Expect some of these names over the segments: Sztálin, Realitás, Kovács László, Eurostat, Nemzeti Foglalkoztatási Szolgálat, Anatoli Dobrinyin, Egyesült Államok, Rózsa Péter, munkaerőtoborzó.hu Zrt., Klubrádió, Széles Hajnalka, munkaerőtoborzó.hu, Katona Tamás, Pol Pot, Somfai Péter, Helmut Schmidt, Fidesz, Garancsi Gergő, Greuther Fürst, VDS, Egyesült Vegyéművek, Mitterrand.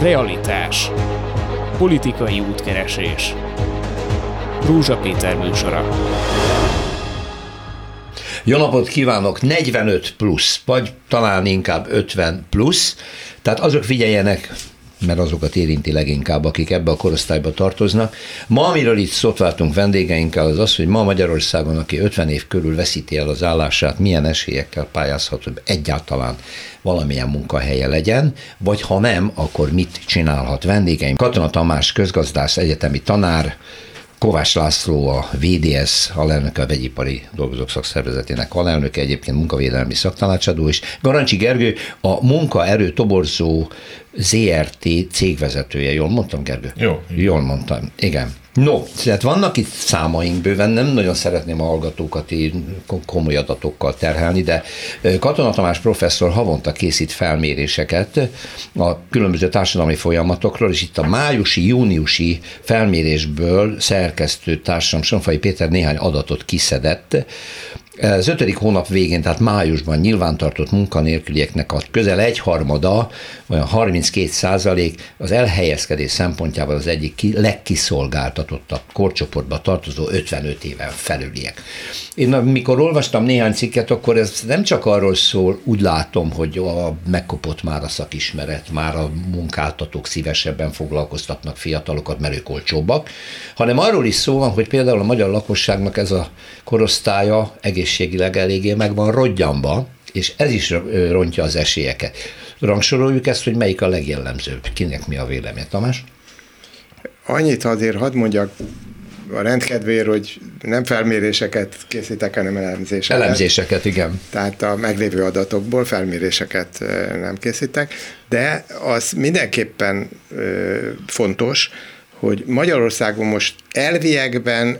Realitás. Politikai útkeresés. Rózsa Péter műsora. Jó napot kívánok! 45 plusz, vagy talán inkább 50 plusz, tehát azok figyeljenek, mert azokat érinti leginkább, akik ebbe a korosztályba tartoznak. Ma, amiről itt szót váltunk vendégeinkkel, az az, hogy ma Magyarországon, aki 50 év körül veszíti el az állását, milyen esélyekkel pályázhat, hogy egyáltalán valamilyen munkahelye legyen, vagy ha nem, akkor mit csinálhat. Vendégeim Katona Tamás, közgazdász, egyetemi tanár, Kovács László, a VDS alelnöke, a Vegyipari Dolgozók Szakszervezetének alelnöke, egyébként munkavédelmi szaktanácsadó is, Garancsi Gergő, a munkaerőtoborzó ZRT cégvezetője. Jól mondtam, Gergő? Jó. Jól mondtam, igen. No, tehát vannak itt számaink bőven, nem nagyon szeretném a hallgatókat komoly adatokkal terhelni, de Katona Tamás professzor havonta készít felméréseket a különböző társadalmi folyamatokról, és itt a májusi-júniusi felmérésből szerkesztő társam Somfai Péter néhány adatot kiszedett. Az 5. hónap végén, tehát májusban nyilvántartott munkanélkülieknek a közel egyharmada, olyan 32% az elhelyezkedés szempontjából az egyik legkiszolgáltatottabb korcsoportba tartozó 55 éven felüliek. Én amikor olvastam néhány cikket, akkor ez nem csak arról szól, úgy látom, hogy megkopott már a szakismeret, már a munkáltatók szívesebben foglalkoztatnak fiatalokat, mert ők olcsóbbak, hanem arról is szó van, hogy például a magyar lakosságnak ez a korosztálya egészségileg eléggé meg van roggyamba, és ez is rontja az esélyeket. Rangsoroljuk ezt, hogy melyik a legjellemzőbb, kinek mi a vélemény, Tamás? Annyit azért hadd mondjak a rendkedvér, hogy nem felméréseket készítek, hanem elemzéseket. Elemzéseket, igen. Tehát a meglévő adatokból felméréseket nem készítek, de az mindenképpen fontos, hogy Magyarországon most elviekben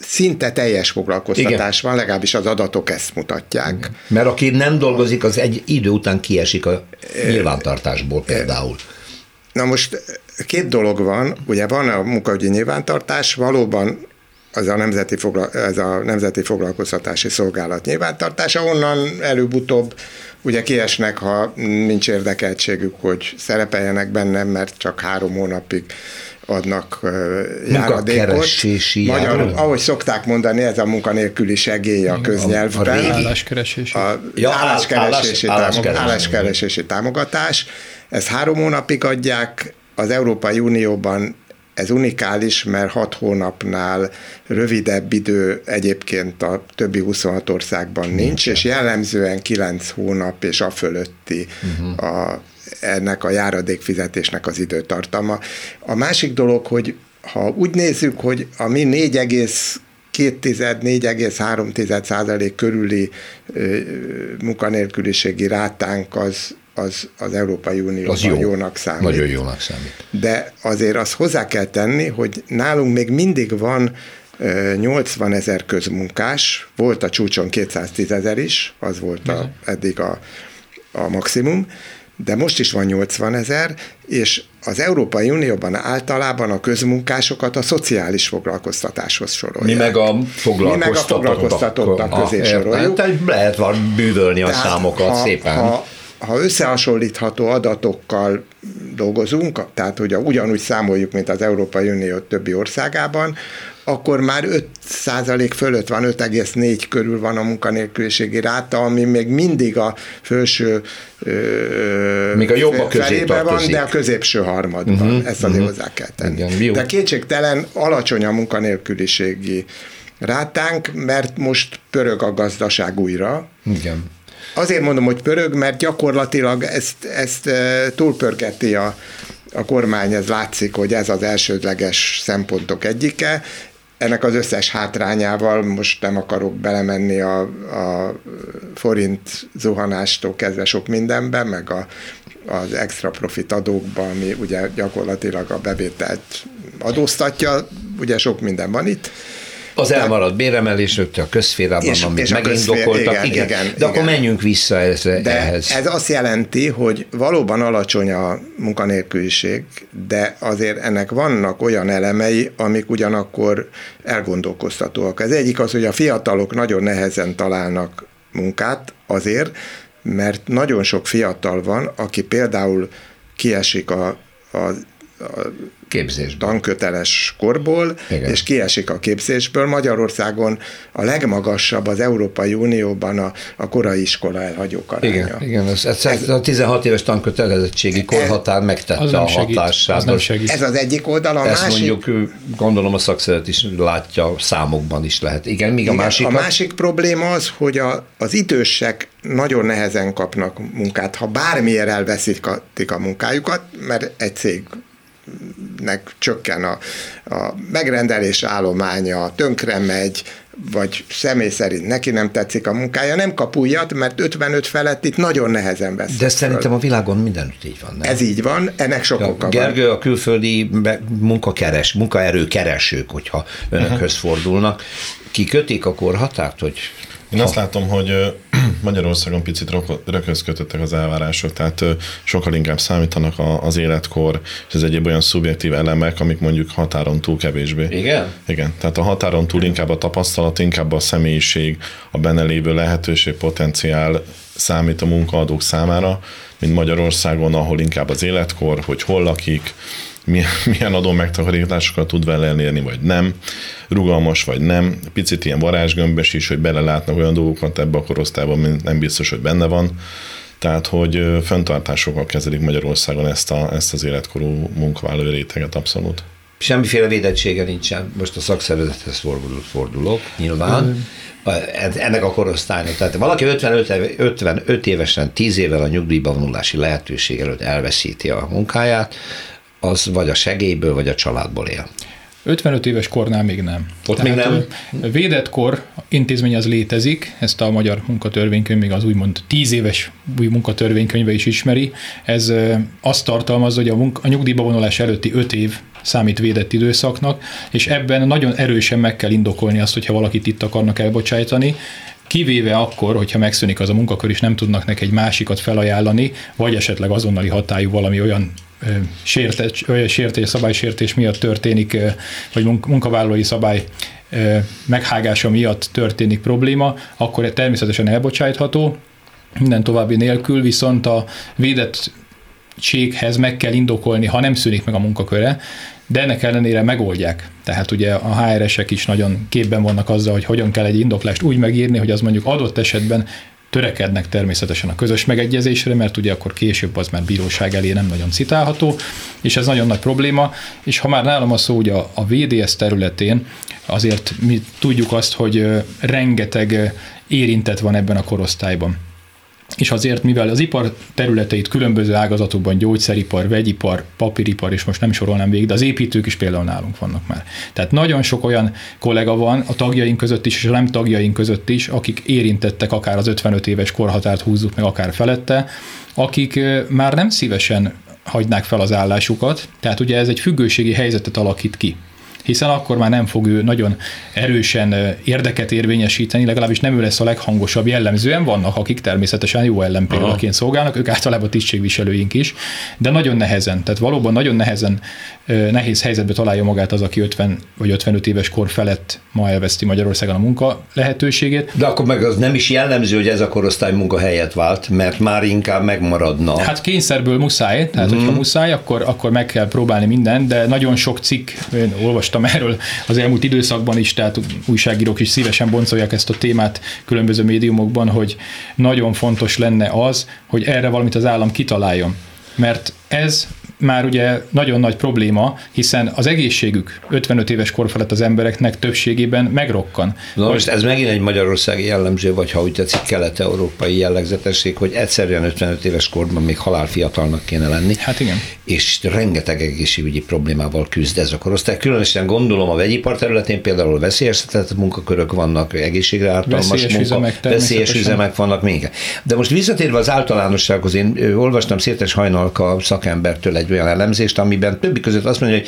szinte teljes foglalkoztatás van, legalábbis az adatok ezt mutatják. Igen. Mert aki nem dolgozik, az egy idő után kiesik a nyilvántartásból például. Na most két dolog van, ugye van a munkaügyi nyilvántartás, valóban az a Nemzeti Foglalkoztatási Szolgálat nyilvántartása, onnan előbb-utóbb ugye kiesnek, ha nincs érdekeltségük, hogy szerepeljenek bennem, mert csak 3 hónapig adnak járadékot. Magyarul, ahogy szokták mondani, ez a munkanélküli segély a köznyelvben. A álláskeresési támogatás. Ezt 3 hónapig adják, az Európai Unióban ez unikális, mert 6 hónapnál rövidebb idő egyébként a többi 26 országban nincs, és jellemzően 9 hónap és a fölötti ennek a járadékfizetésnek az időtartama. A másik dolog, hogy ha úgy nézzük, hogy a mi 4,3% körüli munkanélküliségi rátánk az Európai Unióban az jónak számít. Nagyon jónak számít. De azért azt hozzá kell tenni, hogy nálunk még mindig van 80 000 közmunkás, volt a csúcson 210 000 is, az volt eddig a maximum, de most is van 80 000, és az Európai Unióban általában a közmunkásokat a szociális foglalkoztatáshoz sorolják. Mi meg a foglalkoztatottak közé soroljuk. Tehát lehet van bűvölni a számokat szépen. Ha összehasonlítható adatokkal dolgozunk, tehát hogy ugyanúgy számoljuk, mint az Európai Unió többi országában, akkor már 5% fölött van, 5,4 körül van a munkanélküliségi ráta, ami még mindig a felső felébe van, de a középső harmadban. Ezt azért hozzá kell tenni. Igen, de kétségtelen alacsony a munkanélküliségi rátánk, mert most pörög a gazdaság újra. Igen. Azért mondom, hogy pörög, mert gyakorlatilag ezt túlpörgeti a kormány, ez látszik, hogy ez az elsődleges szempontok egyike. Ennek az összes hátrányával most nem akarok belemenni a forint zuhanástól kezdve sok mindenben, meg az extra profit adókba, ami ugye gyakorlatilag a bevételt adóztatja, ugye sok minden van itt. Az elmaradt béremelés a közszférában, amit megindokoltak. Igen, akkor menjünk vissza ehhez. Ez azt jelenti, hogy valóban alacsony a munkanélküliség, de azért ennek vannak olyan elemei, amik ugyanakkor elgondolkoztatóak. Az egyik az, hogy a fiatalok nagyon nehezen találnak munkát azért, mert nagyon sok fiatal van, aki például kiesik a tanköteles korból, igen, és kiesik a képzésből. Magyarországon a legmagasabb az Európai Unióban a korai iskola elhagyók aránya. Igen, ez a 16 éves tankötelezettségi korhatár megtette a hatását. Ez az egyik oldal, a ezt másik... mondjuk, gondolom a szakszeret is látja, számokban is lehet. Igen, míg a másik probléma az, hogy az idősek nagyon nehezen kapnak munkát, ha bármiért elveszik a munkájukat, mert egy cég csökken a megrendelés állománya, tönkre megy, vagy személy szerint neki nem tetszik a munkája, nem kap újat, mert 55 felett itt nagyon nehezen veszik. De szerintem a világon mindenütt így van. Nem? Ez így van, ennek sok oka van. Gergő, a külföldi munkaerőkeresők, hogyha önökhöz fordulnak, kikötik a korhatárt, hogy... Én azt látom, hogy Magyarországon picit rökhöz kötöttek az elvárások, tehát sokkal inkább számítanak az életkor, és ez egyéb olyan szubjektív elemek, amik mondjuk határon túl kevésbé. Igen, tehát a határon túl inkább a tapasztalat, inkább a személyiség, a benne lévő lehetőség, potenciál számít a munkaadók számára, mint Magyarországon, ahol inkább az életkor, hogy hol lakik, milyen adó megtakarításokat tud vele elérni, vagy nem, rugalmas, vagy nem. Picit ilyen varázsgömbös is, hogy belelátnak olyan dolgokat ebbe a korosztályban, mint nem biztos, hogy benne van. Tehát, hogy fenntartásokkal kezelik Magyarországon ezt az életkorú munkavállaló réteget abszolút. Semmiféle védettsége nincsen. Most a szakszervezethez fordulok, nyilván. Ennek a korosztálynak. Tehát valaki 55 évesen, 10 évvel a nyugdíjba vonulási lehetőség előtt elveszíti a munkáját, az vagy a segélyből, vagy a családból él. 55 éves kornál még nem. Ott még nem? Védett kor intézmény az létezik, ezt a magyar munkatörvénykönyv, még az úgymond 10 éves új munkatörvénykönyve is ismeri. Ez azt tartalmazza, hogy a nyugdíjba vonulás előtti 5 év számít védett időszaknak, és ebben nagyon erősen meg kell indokolni azt, hogyha valakit itt akarnak elbocsájtani, kivéve akkor, hogyha megszűnik az a munkakör, és nem tudnak neki egy másikat felajánlani, vagy esetleg azonnali hatályú valami olyan szabálysértés miatt történik, vagy munkavállalói szabály meghágása miatt történik probléma, akkor természetesen elbocsájtható. Minden további nélkül viszont a védettséghez meg kell indokolni, ha nem szűnik meg a munkaköre, de ennek ellenére megoldják. Tehát ugye a HR-esek is nagyon képben vannak azzal, hogy hogyan kell egy indoklást úgy megírni, hogy az mondjuk adott esetben törekednek természetesen a közös megegyezésre, mert ugye akkor később az már bíróság elé nem nagyon citálható, és ez nagyon nagy probléma, és ha már nálam a szó, ugye a VDS területén azért mi tudjuk azt, hogy rengeteg érintett van ebben a korosztályban. És azért, mivel az ipar területeit különböző ágazatokban, gyógyszeripar, vegyipar, papíripar, és most nem sorolnám végig, de az építők is például nálunk vannak már. Tehát nagyon sok olyan kollega van a tagjaink között is, és a nem tagjaink között is, akik érintettek, akár az 55 éves korhatárt húzzuk meg, akár felette, akik már nem szívesen hagynák fel az állásukat, tehát ugye ez egy függőségi helyzetet alakít ki, hiszen akkor már nem fog ő nagyon erősen érdeket érvényesíteni, legalábbis nem ő lesz a leghangosabb jellemzően. Vannak, akik természetesen jó ellenpéldaként szolgálnak, ők általában tisztségviselőink is, de nagyon nehezen, tehát valóban nagyon nehéz helyzetbe találja magát az, aki 50 vagy 55 éves kor felett ma elveszti Magyarországon a munka lehetőségét. De akkor meg az nem is jellemző, hogy ez a korosztály munkahelyet vált, mert már inkább megmaradna. Hát kényszerből muszáj, tehát hogyha muszáj, akkor meg kell próbálni mindent, de nagyon sok cikk, én olvastam erről az elmúlt időszakban is, tehát újságírók is szívesen boncolják ezt a témát különböző médiumokban, hogy nagyon fontos lenne az, hogy erre valamit az állam kitaláljon. Mert ez már ugye nagyon nagy probléma, hiszen az egészségük 55 éves kor felett az embereknek többségében megrokkan. Na most ez megint egy magyarországi jellemző, vagy ha úgy tetszik, kelet-európai jellegzetesség, hogy egyszerűen 55 éves korban még halálfiatalnak kéne lenni. Hát igen. És rengeteg egészségügyi problémával küzd ez a korosztály. Különösen gondolom a vegyipar területén például veszélyeztetett munkakörök vannak, egészségre ártalmas veszélyes üzemek vannak még. De most visszatérve az általánossághoz, én olvastam Széles Hajnalka szakembertől egy olyan elemzést, amiben többi között azt mondja,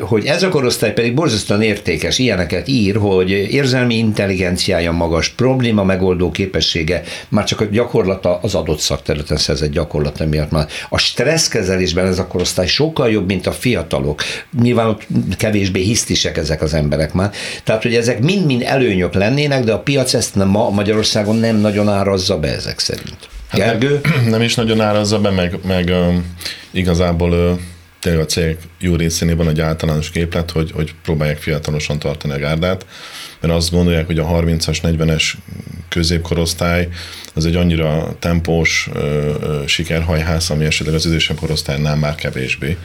hogy ez a korosztály pedig borzasztóan értékes, ilyeneket ír, hogy érzelmi intelligenciája magas, probléma megoldó képessége, már csak a gyakorlata az adott szakterületen szerzett gyakorlata miatt már. A stresszkezelésben ez a korosztály sokkal jobb, mint a fiatalok. Nyilván kevésbé hisztisek ezek az emberek már. Tehát, hogy ezek mind-mind előnyök lennének, de a piac ezt ma Magyarországon nem nagyon árazza be ezek szerint. Gergő? Hát nem is nagyon árazza be, meg igazából tényleg a cég jó részénél van egy általános képlet, hogy próbálják fiatalosan tartani a gárdát, mert azt gondolják, hogy a 30-as, 40-es középkorosztály az egy annyira tempós sikerhajház, ami esetleg az idősebb korosztálynál már kevésbé.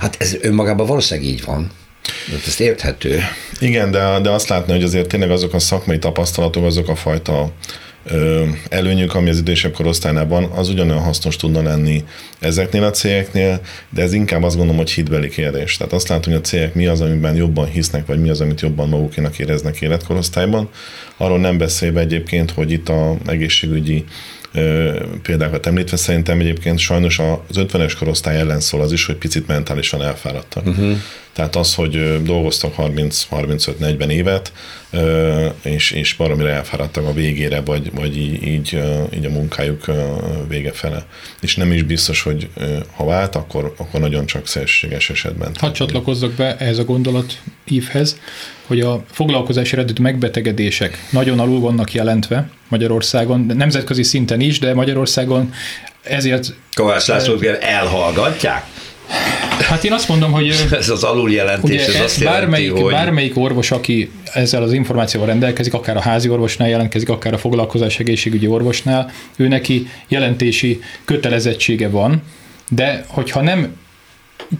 Hát ez önmagában valószínűleg így van. Ez érthető. Igen, de azt látni, hogy azért tényleg azok a szakmai tapasztalatok, azok a fajta előnyük, ami az idősebb korosztálynál van, az ugyanolyan hasznos tudna lenni ezeknél a cégeknél, de ez inkább azt gondolom, hogy hitbeli kérdés. Tehát azt látom, hogy a cégek mi az, amiben jobban hisznek, vagy mi az, amit jobban magukénak éreznek életkorosztályban. Arról nem beszélve egyébként, hogy itt az egészségügyi példákat említve szerintem egyébként sajnos az 50-es korosztály ellen szól az is, hogy picit mentálisan elfáradtak. Uh-huh. Tehát az, hogy dolgoztak 30-35-40 évet, és baromira elfáradtak a végére, vagy így a munkájuk vége fele. És nem is biztos, hogy ha vált, akkor nagyon csak szélsőséges esetben. Hadd csatlakozzak be ehhez a gondolatívhez, hogy a foglalkozás eredetű megbetegedések nagyon alul vannak jelentve Magyarországon, de nemzetközi szinten is, de Magyarországon ezért... Kovács Lászlót elhallgatják? Hát én azt mondom, hogy... Ez az aluljelentés, ez azt jelenti, hogy... Bármelyik orvos, aki ezzel az információval rendelkezik, akár a házi orvosnál jelentkezik, akár a foglalkozás egészségügyi orvosnál, ő neki jelentési kötelezettsége van, de hogyha nem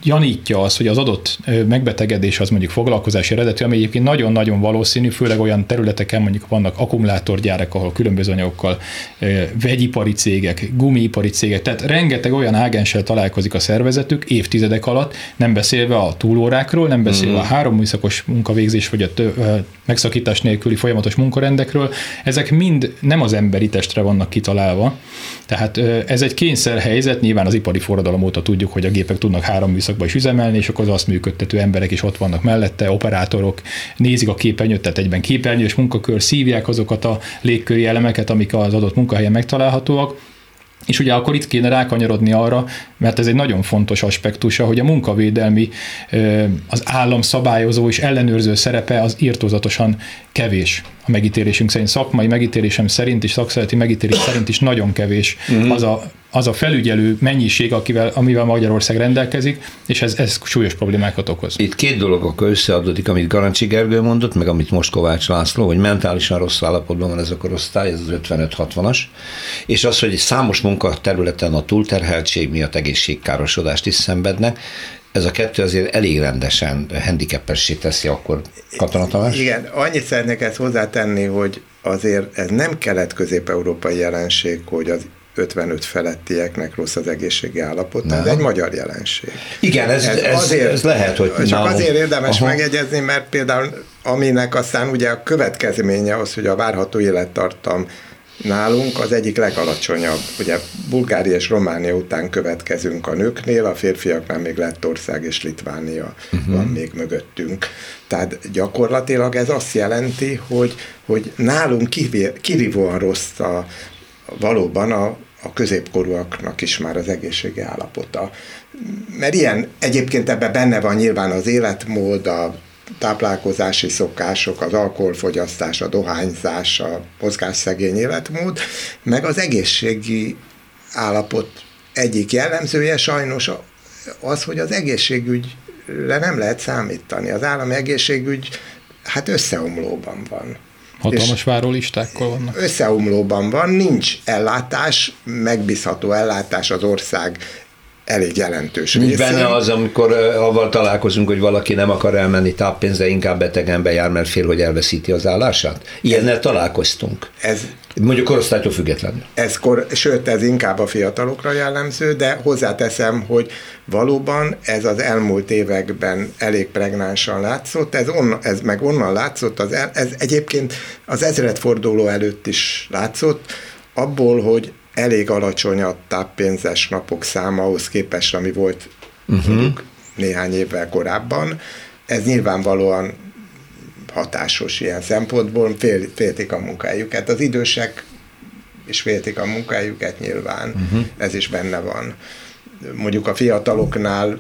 gyanítja az, hogy az adott megbetegedés az mondjuk foglalkozási eredetű, ami egyébként nagyon-nagyon valószínű, főleg olyan területeken mondjuk vannak akkumulátorgyárak, ahol különböző anyagokkal vegyipari cégek, gumiipari cégek, tehát rengeteg olyan ágenssel találkozik a szervezetük évtizedek alatt, nem beszélve a túlórákról, nem beszélve a 3 műszakos munkavégzés, vagy a megszakítás nélküli folyamatos munkarendekről, ezek mind nem az emberi testre vannak kitalálva, tehát ez egy kényszerhelyzet, nyilván az ipari forradalom óta tudjuk, hogy a gépek tudnak 3 műszakban is üzemelni, és akkor az azt működtető emberek is ott vannak mellette, operátorok nézik a képernyőt, tehát egyben képernyős munkakör, szívják azokat a légköri elemeket, amik az adott munkahelyen megtalálhatóak, és ugye akkor itt kéne rákanyarodni arra, mert ez egy nagyon fontos aspektusa, hogy a munkavédelmi, az állam szabályozó és ellenőrző szerepe az irtózatosan kevés. A megítélésünk szerint, szakmai megítélésem szerint és szakszereti megítélés szerint is nagyon kevés az a felügyelő mennyiség, amivel Magyarország rendelkezik, és ez súlyos problémákat okoz. Itt 2 dolog akkor összeadódik, amit Garancsi Gergő mondott, meg amit most Kovács László, hogy mentálisan rossz állapotban van ez a korosztály, ez az 55-60-as, és az, hogy számos munkaterületen a túlterheltség miatt egészségkárosodást is szenvednek. Ez a 2 azért elég rendesen handicapessé teszi akkor Katona Tamás? Igen, annyit szeretnék ezt hozzátenni, hogy azért ez nem kelet-közép-európai jelenség, hogy az 55 felettieknek rossz az egészségi állapot, tehát egy magyar jelenség. Igen, ez lehet, hogy... Csak nálunk. Azért érdemes megjegyezni, mert például aminek aztán ugye a következménye az, hogy a várható élettartam nálunk az egyik legalacsonyabb. Ugye Bulgária és Románia után következünk a nőknél, a férfiaknál még Lettország és Litvánia van még mögöttünk. Tehát gyakorlatilag ez azt jelenti, hogy nálunk kirívóan rossz valóban a középkorúaknak is már az egészségi állapota. Mert ilyen egyébként ebben benne van nyilván az életmód, a táplálkozási szokások, az alkoholfogyasztás, a dohányzás, a mozgásszegény életmód, meg az egészségi állapot egyik jellemzője sajnos az, hogy az egészségügyre nem lehet számítani. Az állami egészségügy hát összeomlóban van. Hatalmas várólistákkal vannak. Összeomlóban van, nincs ellátás, megbízható ellátás az ország elég jelentős részén. Benne az, amikor avval találkozunk, hogy valaki nem akar elmenni táppénzre, inkább betegenbe jár, mert fél, hogy elveszíti az állását. Ilyennel találkoztunk. Mondjuk korosztálytól függetlenül. Sőt, ez inkább a fiatalokra jellemző, de hozzáteszem, hogy valóban ez az elmúlt években elég pregnánsan látszott, ez meg onnan látszott, ez egyébként az ezredforduló előtt is látszott, abból, hogy elég alacsony a táppénzes napok száma ahhoz képest, ami volt mondjuk néhány évvel korábban. Ez nyilvánvalóan hatásos ilyen szempontból, féltik a munkájukat. Az idősek is féltik a munkájukat nyilván, ez is benne van. Mondjuk a fiataloknál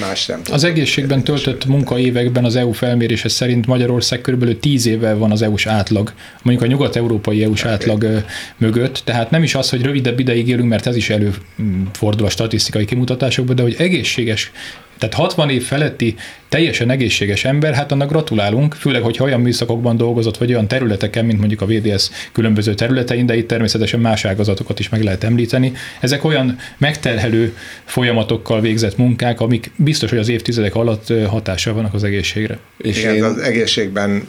más nem. Az egészségben töltött munkaévekben az EU felmérése szerint Magyarország körülbelül 10 évvel van az EU-s átlag, mondjuk a nyugat-európai EU-s átlag mögött, tehát nem is az, hogy rövidebb ideig élünk, mert ez is előfordul a statisztikai kimutatásokban, de hogy egészséges, tehát 60 év feletti teljesen egészséges ember, hát annak gratulálunk, főleg, hogyha olyan műszakokban dolgozott, vagy olyan területeken, mint mondjuk a VDS különböző területein, de itt természetesen más ágazatokat is meg lehet említeni. Ezek olyan megterhelő folyamatokkal végzett munkák, amik biztos, hogy az évtizedek alatt hatással vannak az egészségre. És igen, az egészségben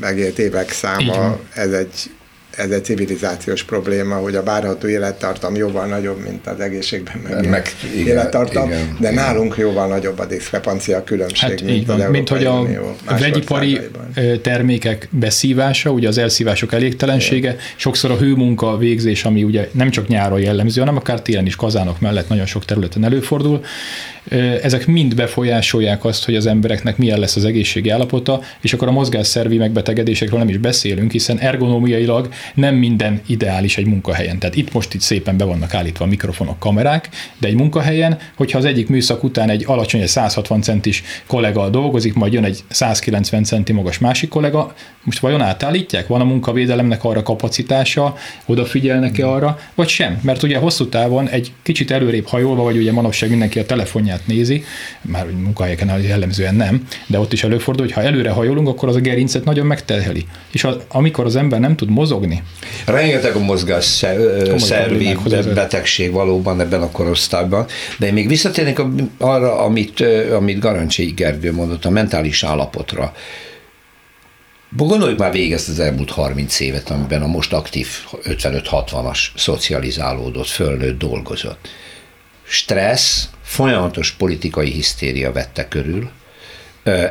megélt évek száma, ez egy civilizációs probléma, hogy a várható élettartam jóval nagyobb, mint az egészségben meg élettartam, de nálunk jóval nagyobb a diszkrepancia, különbség, hát mint az Európai Unió. A vegyipari termékek beszívása, ugye az elszívások elégtelensége, sokszor a hőmunka végzés, ami ugye nem csak nyáron jellemző, hanem akár télen is kazánok mellett nagyon sok területen előfordul. Ezek mind befolyásolják azt, hogy az embereknek milyen lesz az egészségi állapota, és akkor a mozgásszervi megbetegedésekről nem is beszélünk, hiszen ergonómiailag nem minden ideális egy munkahelyen. Tehát itt szépen be vannak állítva a mikrofonok, kamerák, de egy munkahelyen, hogyha az egyik műszak után egy alacsony, egy 160 centis kollega dolgozik, majd jön egy 190 centi magas másik kollega, most vajon átállítják? Van a munkavédelemnek arra kapacitása, odafigyelnek-e arra, vagy sem? Mert ugye hosszú távon egy kicsit előrébb hajolva, vagy ugye manapság mindenki a telefonját nézi, már munkahelyeken jellemzően nem, de ott is előfordul, hogy ha előre hajolunk, akkor az a gerincet nagyon megterheli. És amikor az ember nem tud mozogni, rengeteg a mozgásszervi betegség valóban ebben a korosztályban, de én még visszatérnék arra, amit Garancsi Gergő mondott, a mentális állapotra. Gondoljuk már végig ezt az elmúlt 30 évet, amiben a most aktív 55-60-as szocializálódott, fölnőtt, dolgozott. Stressz, folyamatos politikai hisztéria vette körül,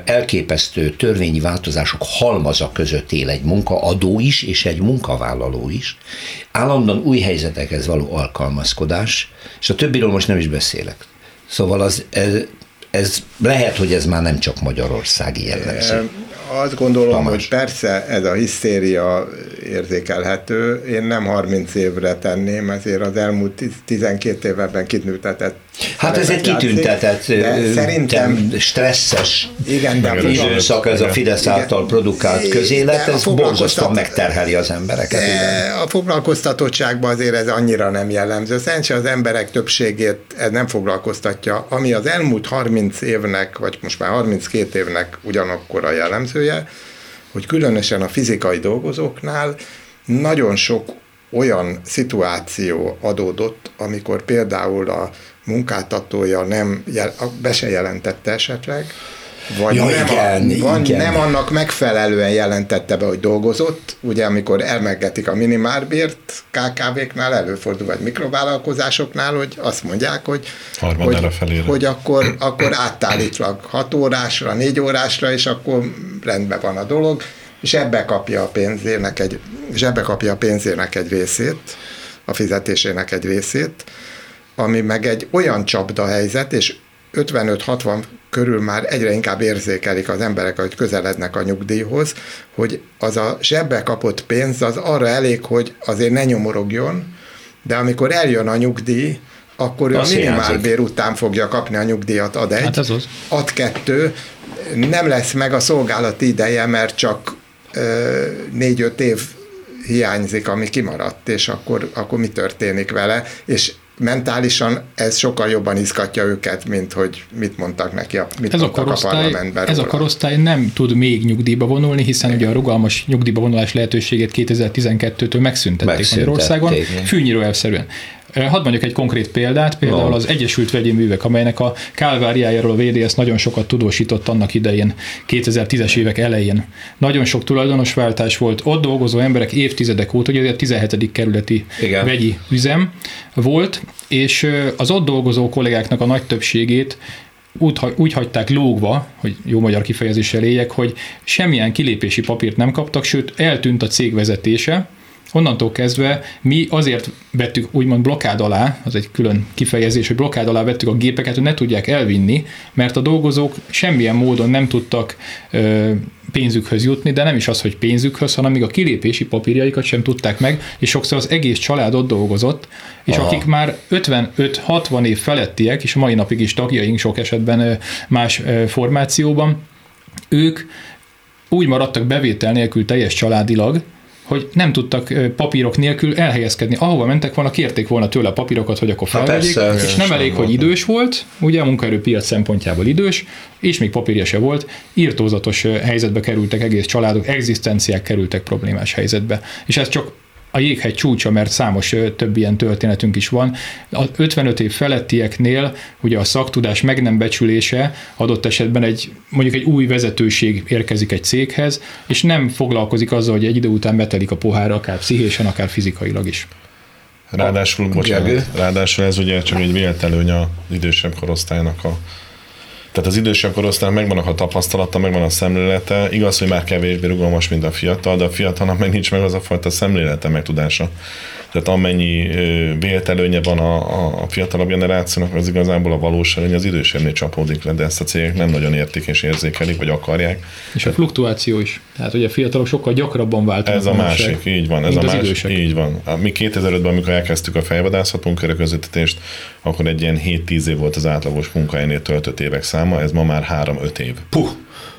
elképesztő törvényi változások halmaza között él egy munkaadó is, és egy munkavállaló is. Állandóan új helyzetekhez való alkalmazkodás, és a többiről most nem is beszélek. Szóval ez lehet, hogy ez már nem csak magyarországi jellemző. Azt gondolom, Tamás, hogy persze ez a hisztéria érzékelhető. Én nem 30 évre tenném, ezért az elmúlt 12 évben kitüntetett. Hát ez egy kitüntetett, szerintem stresszes időszak, ez a Fidesz által produkált közélet, ez borzasztóan megterheli az embereket. A foglalkoztatottságban azért ez annyira nem jellemző. Szerintem az emberek többségét ez nem foglalkoztatja. Ami az elmúlt 30 évnek, vagy most már 32 évnek ugyanakkor a jellemzője, hogy különösen a fizikai dolgozóknál nagyon sok olyan szituáció adódott, amikor például a munkáltatója nem be se jelentette esetleg, vagy nem annak megfelelően jelentette be, hogy dolgozott, ugye amikor elmeggetik a minimálbért, KKV-knál előfordul, vagy mikrovállalkozásoknál, hogy azt mondják, hogy akkor átállítsak 6 órásra, 4 órásra, és akkor rendben van a dolog, és ebbe kapja a pénzének egy részét, a fizetésének egy részét, ami meg egy olyan csapdahelyzet, és 55-60 körül már egyre inkább érzékelik az emberek, hogy közelednek a nyugdíjhoz, hogy az a zsebbe kapott pénz az arra elég, hogy azért ne nyomorogjon, de amikor eljön a nyugdíj, akkor a minimálbér után fogja kapni a nyugdíjat, ad 1, hát ad 2, nem lesz meg a szolgálati ideje, mert csak 4-5 év hiányzik, ami kimaradt, és akkor mi történik vele, és mentálisan ez sokkal jobban izgatja őket, mint hogy mit mondtak neki, a parlamentben. Ez a korosztály nem tud még nyugdíjba vonulni, hiszen ugye a rugalmas nyugdíjba vonulás lehetőségét 2012-től megszüntették Magyarországon, fűnyíróelvszerűen. Hadd mondjak egy konkrét példát, például az Egyesült Vegyéművek, amelynek a kálváriájáról a VDS nagyon sokat tudósított annak idején, 2010-es évek elején. Nagyon sok tulajdonosváltás volt, ott dolgozó emberek évtizedek óta, ugye a 17. kerületi vegyi üzem volt, és az ott dolgozó kollégáknak a nagy többségét úgy hagyták lógva, hogy jó magyar kifejezéssel éljek, hogy semmilyen kilépési papírt nem kaptak, sőt eltűnt a cég vezetése. Onnantól kezdve mi azért vettük úgymond blokkád alá, az egy külön kifejezés, hogy blokkád alá vettük a gépeket, hogy ne tudják elvinni, mert a dolgozók semmilyen módon nem tudtak pénzükhöz jutni, de nem is az, hogy pénzükhöz, hanem még a kilépési papírjaikat sem tudták meg, és sokszor az egész család ott dolgozott, és aha, akik már 55-60 év felettiek, és mai napig is tagjaink sok esetben más formációban, ők úgy maradtak bevétel nélkül teljes családilag, hogy nem tudtak papírok nélkül elhelyezkedni. Ahova mentek volna, kérték volna tőle a papírokat, hogy akkor felvegyék, és nem elég, hogy idős volt, ugye a munkaerőpiac szempontjából idős, és még papírja se volt, irtózatos helyzetbe kerültek egész családok, egzisztenciák kerültek problémás helyzetbe. És ez csak a jéghegy csúcsa, mert számos több ilyen történetünk is van. A 55 év felettieknél ugye a szaktudás meg nem becsülése, adott esetben mondjuk egy új vezetőség érkezik egy céghez, és nem foglalkozik azzal, hogy egy idő után betelik a pohár, akár pszichésen, akár fizikailag is. Ráadásul ez ugye csak egy vélt előny az idősebb korosztálynak a... Tehát az idősebb korosztálynak megvan a tapasztalata, megvan a szemlélete, igaz, hogy már kevésbé rugalmas, mint a fiatal, de a fiatalnak meg nincs meg az a fajta szemlélete, megtudása. Tehát amennyi véletelőnye van a fiatalabb generációnak, az igazából a valós előny az idősebbnél csapódik le, de ezt a cégek nem nagyon értik és érzékelik, vagy akarják. És a fluktuáció is. Tehát ugye a fiatalok sokkal gyakrabban váltanak. Ez a másik, így van. Ez a másik, így van. Mi 2005-ben, amikor elkezdtük a fejvadászat munkaerőközvetítést, akkor egy ilyen 7-10 év volt az átlagos munkahelynél töltött évek száma, ez ma már 3-5 év. Puh!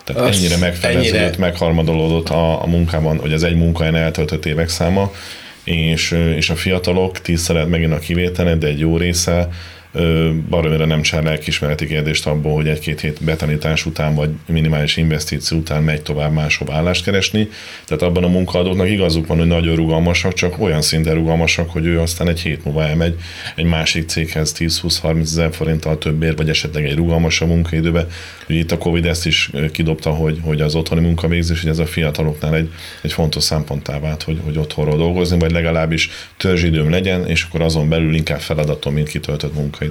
Tehát ennyire megfeleződött, megharmadolódott a munkában, hogy az egy munkahelyen eltöltött évek száma. És a fiatalok, 10-szer megint a kivételet, de egy jó része baromira nem csinál lelkiismereti kérdést abból, hogy egy-két hét betanítás után, vagy minimális investíció után megy tovább máshova állást keresni. Tehát abban a munkaadóknak igazuk van, hogy nagyon rugalmasak, csak olyan szinten rugalmasak, hogy ő aztán egy hét múlva elmegy egy másik céghez 10-20-30 ezer forinttal többért, vagy esetleg egy rugalmasabb munkaidőbe. Ugye itt a Covid ezt is kidobta, hogy az otthoni munkavégzés, hogy ez a fiataloknál egy fontos szemponttá vált, hogy otthonról dolgozni, vagy legalábbis törzsidőm legyen, és akkor azon belül inkább feladatom, mint kitöltött munka.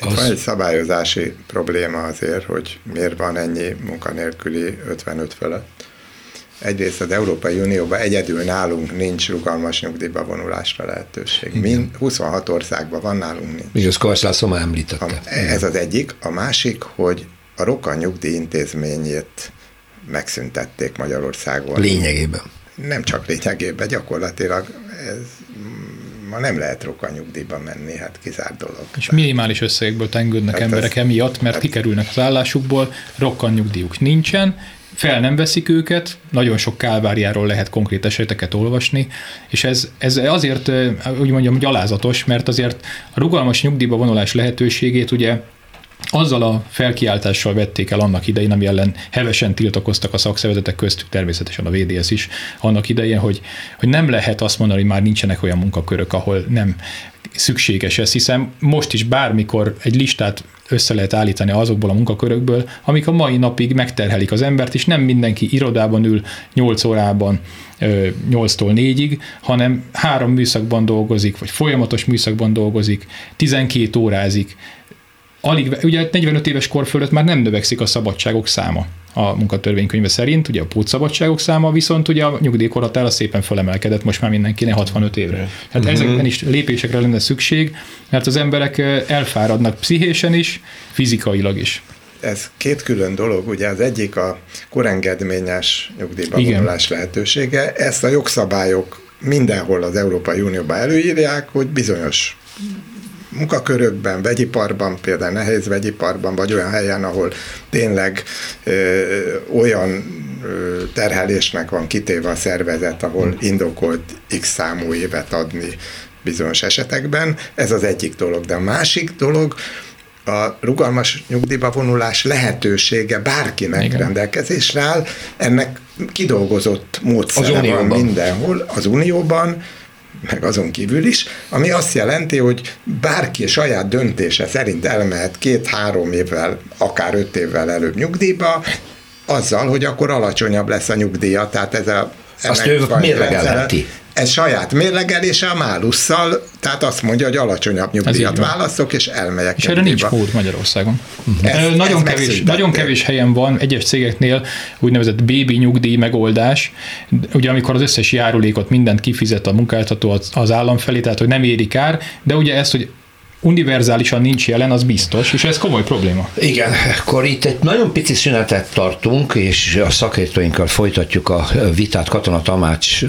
Van egy szabályozási probléma azért, hogy miért van ennyi munkanélküli 55 fölött. Egyrészt az Európai Unióban egyedül nálunk nincs rugalmas nyugdíjba vonulásra lehetőség. Mind 26 országban van, nálunk nincs. És ezt Kovács László már említette. Ez az egyik. A másik, hogy a roka nyugdíj intézményét megszüntették Magyarországon. Lényegében. Nem csak lényegében, gyakorlatilag ez... Ma nem lehet rokanyugdíjba menni, hát kizárt dolog. És minimális összegekből tengődnek emberek emiatt, mert kikerülnek az állásukból, rokkanyugdíjuk nincsen, fel nem veszik őket, nagyon sok kálváriáról lehet konkrét eseteket olvasni, és ez azért, úgy mondjam, gyalázatos, mert azért a rugalmas nyugdíjba vonulás lehetőségét ugye azzal a felkiáltással vették el annak idején, ami ellen hevesen tiltakoztak a szakszervezetek, köztük természetesen a VDS is annak idején, hogy nem lehet azt mondani, hogy már nincsenek olyan munkakörök, ahol nem szükséges ez, hiszen most is bármikor egy listát össze lehet állítani azokból a munkakörökből, amik a mai napig megterhelik az embert, és nem mindenki irodában ül 8 órában 8-tól 4-ig, hanem 3 műszakban dolgozik, vagy folyamatos műszakban dolgozik, 12 órázik, alig, ugye 45 éves kor fölött már nem növekszik a szabadságok száma a munkatörvénykönyve szerint, ugye a pótszabadságok száma, viszont ugye a nyugdíjkorhatára szépen fölemelkedett most már mindenkinek 65 évre. Tehát ezekben is lépésekre lenne szükség, mert az emberek elfáradnak pszichésen is, fizikailag is. Ez két külön dolog, ugye az egyik a korengedményes nyugdíjba vonulás lehetősége, ezt a jogszabályok mindenhol az Európai Unióban előírják, hogy bizonyos munkakörökben, vegyiparban, például nehéz vegyiparban, vagy olyan helyen, ahol tényleg olyan terhelésnek van kitéve a szervezet, ahol indokolt x számú évet adni bizonyos esetekben. Ez az egyik dolog. De a másik dolog, a rugalmas nyugdíjba vonulás lehetősége bárkinek rendelkezésre áll. Ennek kidolgozott módszere van mindenhol, az Unióban, meg azon kívül is, ami azt jelenti, hogy bárki saját döntése szerint elmehet 2-3 évvel, akár 5 évvel előbb nyugdíjba, azzal, hogy akkor alacsonyabb lesz a nyugdíja. Tehát ez a... Azt ő mérlegelheti. Ez saját mérlegelése a málusszal, tehát azt mondja, hogy alacsonyabb nyugdíjat választok, és elmegyek. És erre nincs mód Magyarországon. Ez nagyon kevés helyen van egyes cégeknél úgynevezett bébi nyugdíj megoldás, ugye amikor az összes járulékot mindent kifizet a munkáltató az állam felé, tehát hogy nem éri kár, de ugye ezt, hogy univerzálisan nincs jelen, az biztos, és ez komoly probléma. Igen, akkor itt egy nagyon pici szünetet tartunk, és a szakértőinkkel folytatjuk a vitát. Katona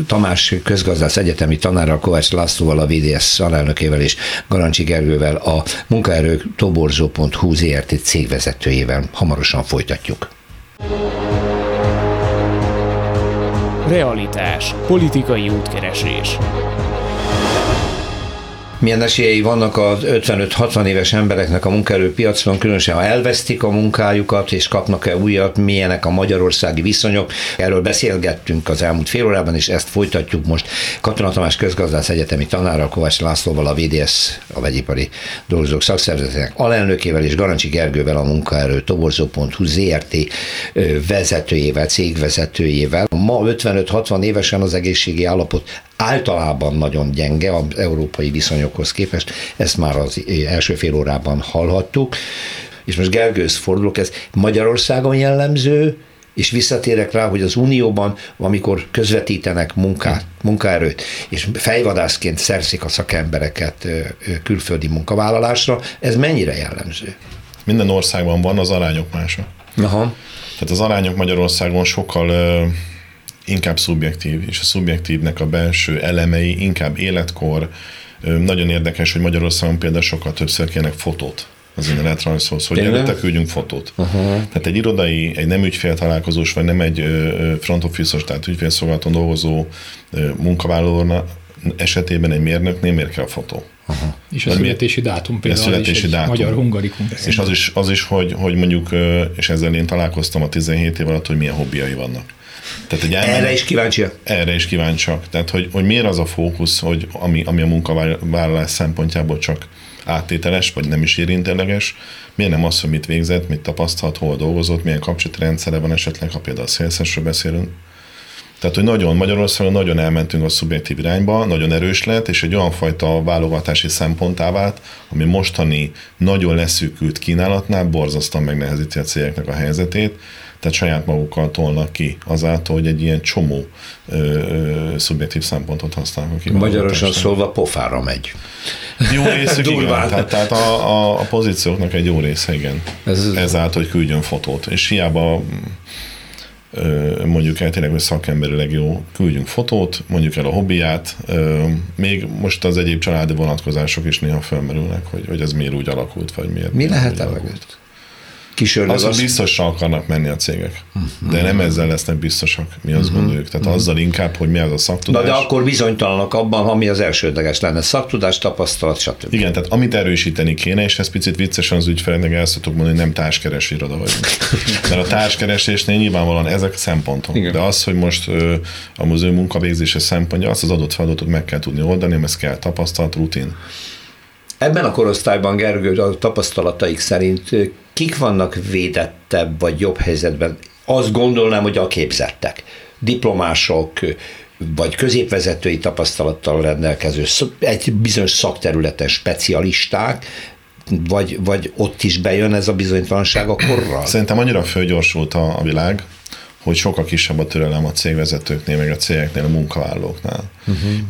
Tamás közgazdász egyetemi tanárral, Kovács Lászlóval, a VDS alelnökével és Garancsi Gergővel, a munkaerőtoborzó.hu Zrt. Cégvezetőjével. Hamarosan folytatjuk. Realitás. Politikai útkeresés. Milyen esélyei vannak az 55-60 éves embereknek a munkaerőpiacon, különösen ha elvesztik a munkájukat, és kapnak-e újat, milyenek a magyarországi viszonyok? Erről beszélgettünk az elmúlt fél órában, és ezt folytatjuk most Katona Tamás közgazdász egyetemi tanárral, Kovács Lászlóval, a VDS, a Vegyipari Dolgozók Szakszervezetének alelnökével, és Garancsi Gergővel, a munkaerőtoborzó.hu Zrt. Vezetőjével, cégvezetőjével. Ma 55-60 évesen az egészségi állapot általában nagyon gyenge az európai viszonyokhoz képest, ezt már az első fél órában hallhattuk, és most Gergőhöz fordulok, ez Magyarországon jellemző, és visszatérek rá, hogy az Unióban, amikor közvetítenek munkaerőt, és fejvadászként szerzik a szakembereket külföldi munkavállalásra, ez mennyire jellemző? Minden országban van az arányok mása. Aha. Tehát az arányok Magyarországon sokkal inkább szubjektív, és a szubjektívnek a belső elemei inkább életkor. Nagyon érdekes, hogy Magyarországon például sokkal többször kérnek fotót az önéletrajzhoz, hogy előtte küldjünk fotót. Aha. Tehát egy irodai, egy nem ügyféltalálkozós, vagy nem egy front office-os, tehát ügyfélszolgálaton dolgozó munkavállaló esetében egy mérnöknél miért kell a fotó? Aha. És a születési dátum például születési dátum. Magyar-hungarikum. És az is hogy mondjuk, és ezzel én találkoztam a 17 év alatt, hogy milyen hobbiai vannak. Erre is kíváncsiak. Tehát, hogy miért az a fókusz, hogy ami a munkavállalás szempontjából csak áttételes, vagy nem is érintőleges, miért nem az, hogy mit végzett, mit tapasztalt, hol dolgozott, milyen kapcsolatrendszere van esetleg, ha például a szélszesről beszélünk. Tehát, hogy nagyon Magyarországon nagyon elmentünk a szubjektív irányba, nagyon erős lett, és egy olyan fajta válogatási szemponttá vált, ami mostani nagyon leszűkült kínálatnál borzasztóan megnehezíti a cégeknek a helyzetét, tehát saját magukkal tolnak ki azáltal, hogy egy ilyen csomó szubjektív szempontot használnak ki. Magyarosan szólva pofára megy. Jó részük, igen. Tehát a pozícióknak egy jó része, igen. Ezáltal, hogy küldjön fotót. És hiába mondjuk el tényleg, hogy szakemberileg jó, küldjünk fotót, mondjuk el a hobbiját, még most az egyéb családi vonatkozások is néha felmerülnek, hogy ez miért úgy alakult, vagy miért. Mi lehet el alakult? Azon biztosan akarnak menni a cégek, de nem ezzel lesznek biztosak, mi azt gondoljuk. Tehát azzal inkább, hogy mi az a szaktudás. Na de akkor bizonytalanak abban, ami az elsődleges lenne. Szaktudás, tapasztalat, stb. Igen, tehát amit erősíteni kéne, és ez picit viccesen az ügyfeleknek el szoktuk mondani, hogy nem társkereső iroda vagyunk. Mert a társkeresésnél nyilvánvalóan ezek a szempontok. Igen. De az, hogy most az ő munkavégzése szempontja, azt az adott feladatot meg kell tudni oldani, mert kell tapasztalat, rutin. Ebben a korosztályban, Gergő, a tapasztalataik szerint kik vannak védettebb vagy jobb helyzetben? Azt gondolnám, hogy a képzettek. Diplomások, vagy középvezetői tapasztalattal rendelkező, egy bizonyos szakterületen specialisták, vagy ott is bejön ez a bizonytalanság a korral? Szerintem annyira fölgyorsult a világ, hogy sokkal kisebb a türelem a cégvezetőknél, meg a cégeknél, a munkavállalóknál.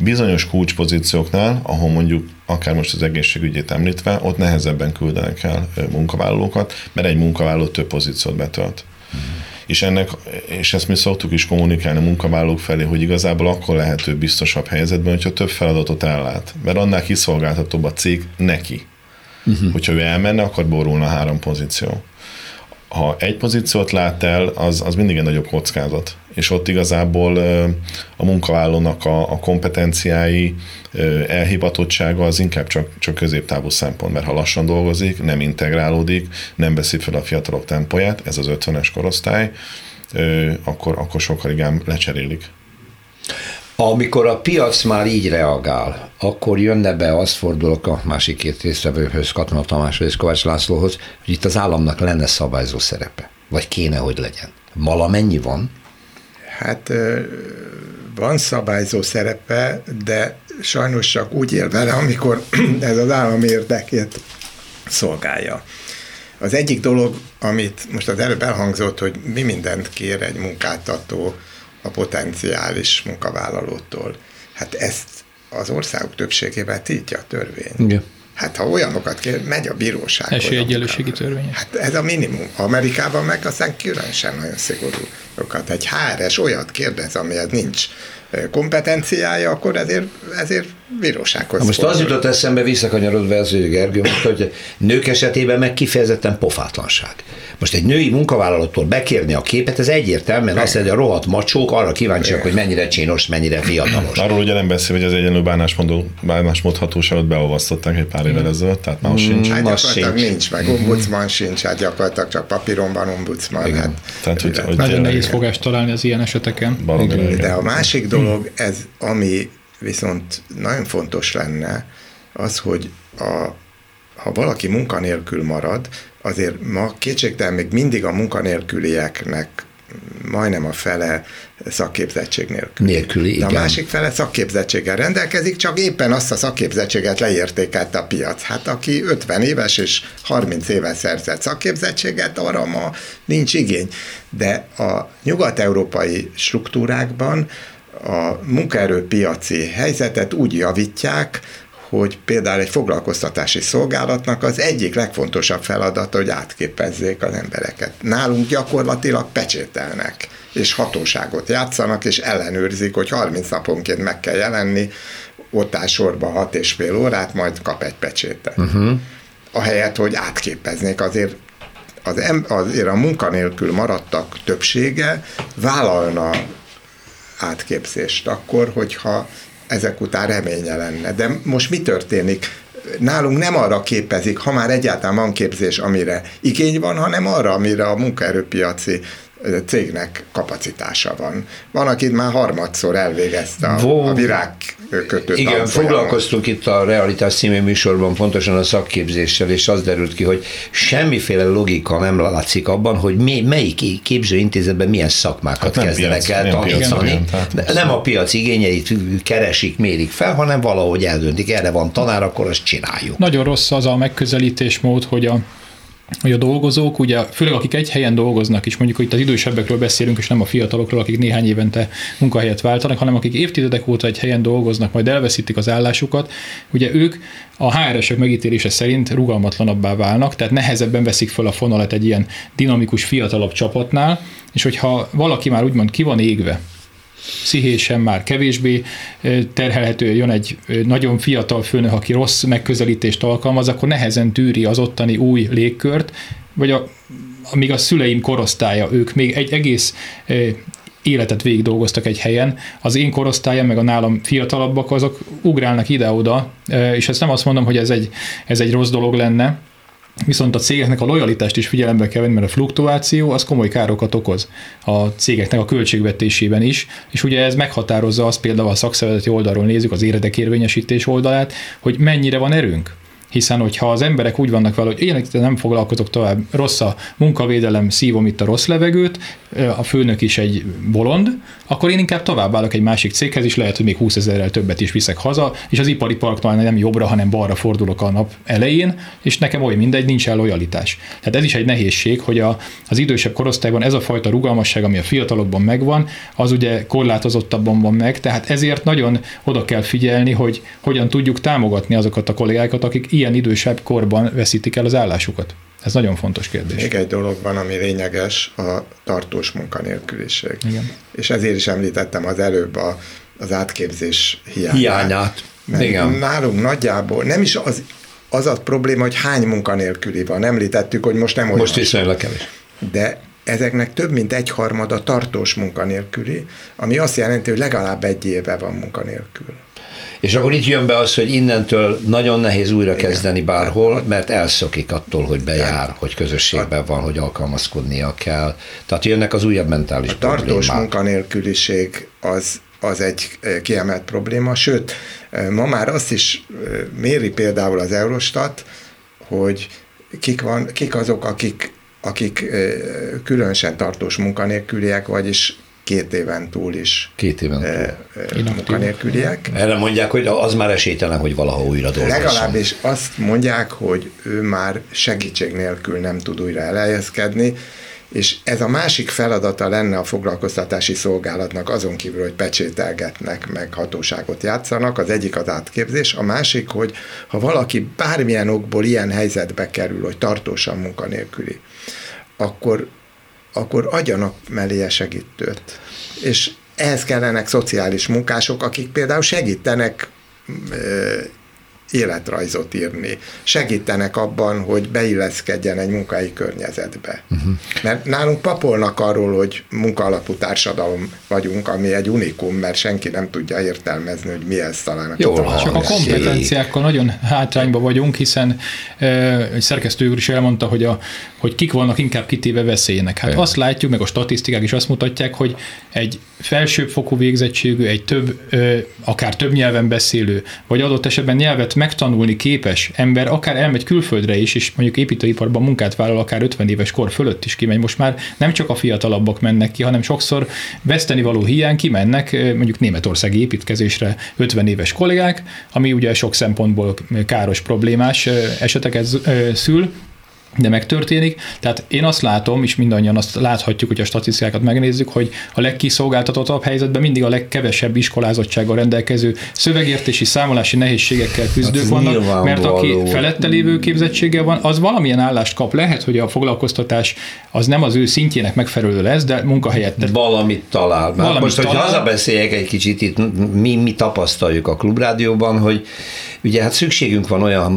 Bizonyos kulcspozícióknál, ahol mondjuk akár most az egészségügyét említve, ott nehezebben küldenek el munkavállalókat, mert egy munkavállaló több pozíciót betölt. És ezt mi szoktuk is kommunikálni a munkavállalók felé, hogy igazából akkor lehet ő biztosabb helyzetben, hogyha több feladatot ellát, mert annál kiszolgáltatóbb a cég neki. Hogyha ő elmenne, akkor borulna 3 pozíció. Ha egy pozíciót lát el, az mindig egy nagyobb kockázat. És ott igazából a munkavállalónak a kompetenciái, elhivatottsága az inkább csak középtávú szempont, mert ha lassan dolgozik, nem integrálódik, nem veszi fel a fiatalok tempóját, ez az 50-es korosztály, akkor sokkal igen lecserélik. Amikor a piac már így reagál, akkor jönne be, azt fordulok a másik két résztvevőhöz, Katona Tamáshoz és Kovács Lászlóhoz, hogy itt az államnak lenne szabályozó szerepe, vagy kéne, hogy legyen. Valamennyi van? Hát van szabályozó szerepe, de sajnos csak úgy él vele, amikor ez az állam érdekét szolgálja. Az egyik dolog, amit most az előbb elhangzott, hogy mi mindent kér egy munkáltató a potenciális munkavállalótól. Hát ezt az országok többségében tiltja a törvény. Igen. Hát ha olyanokat kér, megy a bíróság. Esélyegyenlőségi törvény. Hát ez a minimum. Amerikában meg aztán különösen nagyon szigorúkat. Egy HR-es olyat kérdez, amihez nincs kompetenciája, akkor ezért bírósághoz. Most az jutott eszembe, visszakanyarodva az ő Gergő, hogy nők esetében meg kifejezetten pofátlanság. Most egy női munkavállalótól bekérni a képet, ez egyértelmű, mert azt mondja, hogy a rohadt macsók arra kíváncsiak, hogy mennyire csinos, mennyire fiatalos. Arról ugye nem beszél, hogy az egyenlő bánásmód hatóságot beolvasztották egy pár évvel ezelőtt, tehát már sincs. Hát gyakorlatilag nincs, meg ombudsman sincs, hát gyakorlatilag csak papíron van ombudsman. Hát, tehát nagyon nehéz fogást találni az ilyen eseteken. De a másik dolog, ez ami viszont nagyon fontos lenne, az, hogy ha valaki munkanélkül marad, azért ma kétségtelen még mindig a munkanélkülieknek majdnem a fele szakképzettség nélküli. A másik fele szakképzettséggel rendelkezik, csak éppen azt a szakképzettséget leértékelte a piac. Hát aki 50 éves és 30 éves szerzett szakképzettséget, arra ma nincs igény. De a nyugat-európai struktúrákban a munkaerőpiaci helyzetet úgy javítják, hogy például egy foglalkoztatási szolgálatnak az egyik legfontosabb feladata, hogy átképezzék az embereket. Nálunk gyakorlatilag pecsételnek, és hatóságot játszanak, és ellenőrzik, hogy 30 naponként meg kell jelenni, ott áll sorba 6,5 órát, majd kap egy pecsétet. Ahelyett, hogy átképeznék, azért a munkanélkül maradtak többsége vállalna átképzést akkor, hogyha ezek után reménye lenne. De most mi történik? Nálunk nem arra képezik, ha már egyáltalán van képzés, amire igény van, hanem arra, amire a munkaerőpiaci cégnek kapacitása van. Van, akit már harmadszor elvégezte a virágkötő. Igen, foglalkoztunk itt a Realitás című műsorban pontosan a szakképzéssel, és az derült ki, hogy semmiféle logika nem látszik abban, hogy melyik képzőintézetben milyen szakmákat kezdenek el tanítani. Nem a piac igényeit keresik, mérik fel, hanem valahogy eldöntik. Erre van tanár, akkor azt csináljuk. Nagyon rossz az a megközelítésmód, hogy a dolgozók, ugye főleg akik egy helyen dolgoznak is, mondjuk, hogy itt az idősebbekről beszélünk, és nem a fiatalokról, akik néhány évente munkahelyet váltanak, hanem akik évtizedek óta egy helyen dolgoznak, majd elveszítik az állásukat, ugye ők a HR-esek megítélése szerint rugalmatlanabbá válnak, tehát nehezebben veszik fel a fonalat egy ilyen dinamikus, fiatalabb csapatnál, és hogyha valaki már úgymond ki van égve, pszichésen már kevésbé terhelhető, jön egy nagyon fiatal főnök, aki rossz megközelítést alkalmaz, akkor nehezen tűri az ottani új légkört, vagy amíg a szüleim korosztálya, ők még egy egész életet végig dolgoztak egy helyen, az én korosztályom, meg a nálam fiatalabbak, azok ugrálnak ide-oda, és ezt nem azt mondom, hogy ez egy rossz dolog lenne, viszont a cégeknek a lojalitást is figyelembe kell venni, mert a fluktuáció az komoly károkat okoz a cégeknek a költségvetésében is, és ugye ez meghatározza azt, például a szakszervezeti oldalról nézzük, az érdekérvényesítés oldalát, hogy mennyire van erőnk. Hiszen, hogyha az emberek úgy vannak vele, hogy én nem foglalkozok tovább, rossz a munkavédelem, szívom itt a rossz levegőt, a főnök is egy bolond, akkor én inkább továbbállok egy másik céghez, és lehet, hogy még 20 000-rel többet is viszek haza, és az ipari parknál nem jobbra, hanem balra fordulok a nap elején, és nekem olyan mindegy, nincs el lojalitás. Tehát ez is egy nehézség, hogy az idősebb korosztályban ez a fajta rugalmasság, ami a fiatalokban megvan, az ugye korlátozottabban van meg, tehát ezért nagyon oda kell figyelni, hogy hogyan tudjuk támogatni azokat a kollégákat, akik ilyen idősebb korban veszítik el az állásukat. Ez nagyon fontos kérdés. Még egy dolog van, ami lényeges, a tartós munkanélküliség. Igen. És ezért is említettem az előbb az átképzés hiányát. Igen. Nálunk nagyjából nem is az a probléma, hogy hány munkanélküli van. Említettük, hogy most nem olyan. Most viszonylag kevés. De ezeknek több mint 1/3 tartós munkanélküli, ami azt jelenti, hogy legalább 1 éve van munkanélkül. És akkor itt jön be az, hogy innentől nagyon nehéz újrakezdeni bárhol, mert elszokik attól, hogy bejár, hogy közösségben van, hogy alkalmazkodnia kell. Tehát jönnek az újabb mentális problémák. A tartós munkanélküliség az egy kiemelt probléma, sőt, ma már azt is méri például az Eurostat, hogy kik azok, akik különösen tartós munkanélküliek, vagyis 2 éven túl is munkanélküliek. Erre mondják, hogy az már esélytelen, hogy valaha újra dolgozzon. Legalábbis azt mondják, hogy ő már segítség nélkül nem tud újra elhelyezkedni, És ez a másik feladata lenne a foglalkoztatási szolgálatnak, azon kívül, hogy pecsételgetnek, meg hatóságot játszanak. Az egyik az átképzés, a másik, hogy ha valaki bármilyen okból ilyen helyzetbe kerül, hogy tartósan munkanélküli, akkor adjanak mellé segítőt. És ehhez kellenek szociális munkások, akik például segítenek életrajzot írni. Segítenek abban, hogy beilleszkedjen egy munkai környezetbe. Uh-huh. Mert nálunk papolnak arról, hogy munkaalapú társadalom vagyunk, ami egy unikum, mert senki nem tudja értelmezni, hogy mi ez talán. Csak a kompetenciákkal nagyon hátrányba vagyunk, hiszen egy szerkesztő úr is elmondta, hogy kik vannak inkább kitéve veszélynek. Hát azt látjuk, meg a statisztikák is azt mutatják, hogy egy felsőbbfokú végzettségű, egy akár több nyelven beszélő, vagy adott esetben nyelvet megtanulni képes ember, akár elmegy külföldre is, és mondjuk építőiparban munkát vállal, akár 50 éves kor fölött is kimegy. Most már nem csak a fiatalabbak mennek ki, hanem sokszor vesztenivaló hiány kimennek mondjuk németországi építkezésre 50 éves kollégák, ami ugye sok szempontból káros, problémás eseteket szül, de megtörténik. Tehát én azt látom, és mindannyian azt láthatjuk, hogy a statisztikákat megnézzük, hogy a legkiszolgáltatottabb helyzetben mindig a legkevesebb iskolázottsággal rendelkező szövegértési, számolási nehézségekkel küzdők vannak, mert aki felette lévő képzettsége van, az valamilyen állást kap. Lehet, hogy a foglalkoztatás az nem az ő szintjének megfelelő lesz, de munkahelyet valamit talál. Most, hogy hazabeszéljek egy kicsit, itt mi tapasztaljuk a Klubrádióban, hogy ugye hát szükségünk van olyan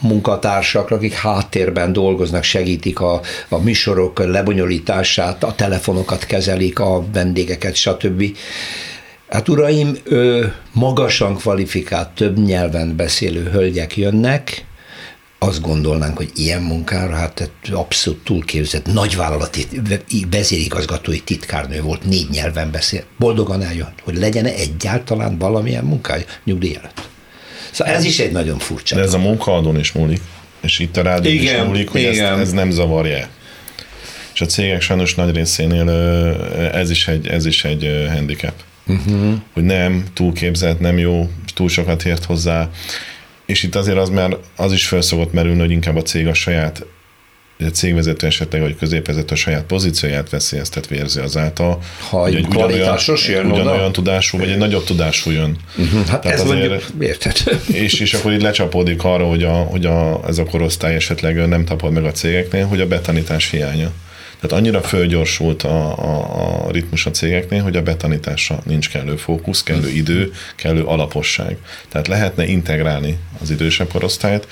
munkatársakra, akik háttérben dolgoznak, segítik a műsorok lebonyolítását, a telefonokat kezelik, a vendégeket, stb. Hát uraim, magasan kvalifikált, több nyelven beszélő hölgyek jönnek, azt gondolnánk, hogy ilyen munkára, hát abszolút túlképzett, nagyvállalati vezérigazgatói titkárnő volt, 4 nyelven beszél, boldogan eljön, hogy legyen egyáltalán valamilyen munkája nyugdíj előtt. Szóval ez is egy nagyon furcsa. De ez a munkaadón is múlik, és itt a rádió is múlik, hogy ez nem zavarja. És a cégek sajnos nagy részénél ez is egy handicap. Uh-huh. Hogy nem túlképzelt, nem jó, túl sokat ért hozzá. És itt azért az már az is föl szokott merülni, hogy inkább a cég a saját, a cégvezető esetleg, vagy középvezető a saját pozícióját veszélyeztetve érzi azáltal, hogy egy ugyanolyan tudású, vagy egy nagyobb tudású jön. Uh-huh. Hát tehát ez azért, mondjuk, és akkor így lecsapódik arra, hogy ez a korosztály esetleg nem tapad meg a cégeknél, hogy a betanítás hiánya. Tehát annyira fölgyorsult a ritmus a cégeknél, hogy a betanításra nincs kellő fókusz, kellő idő, kellő alaposság. Tehát lehetne integrálni az idősebb korosztályt,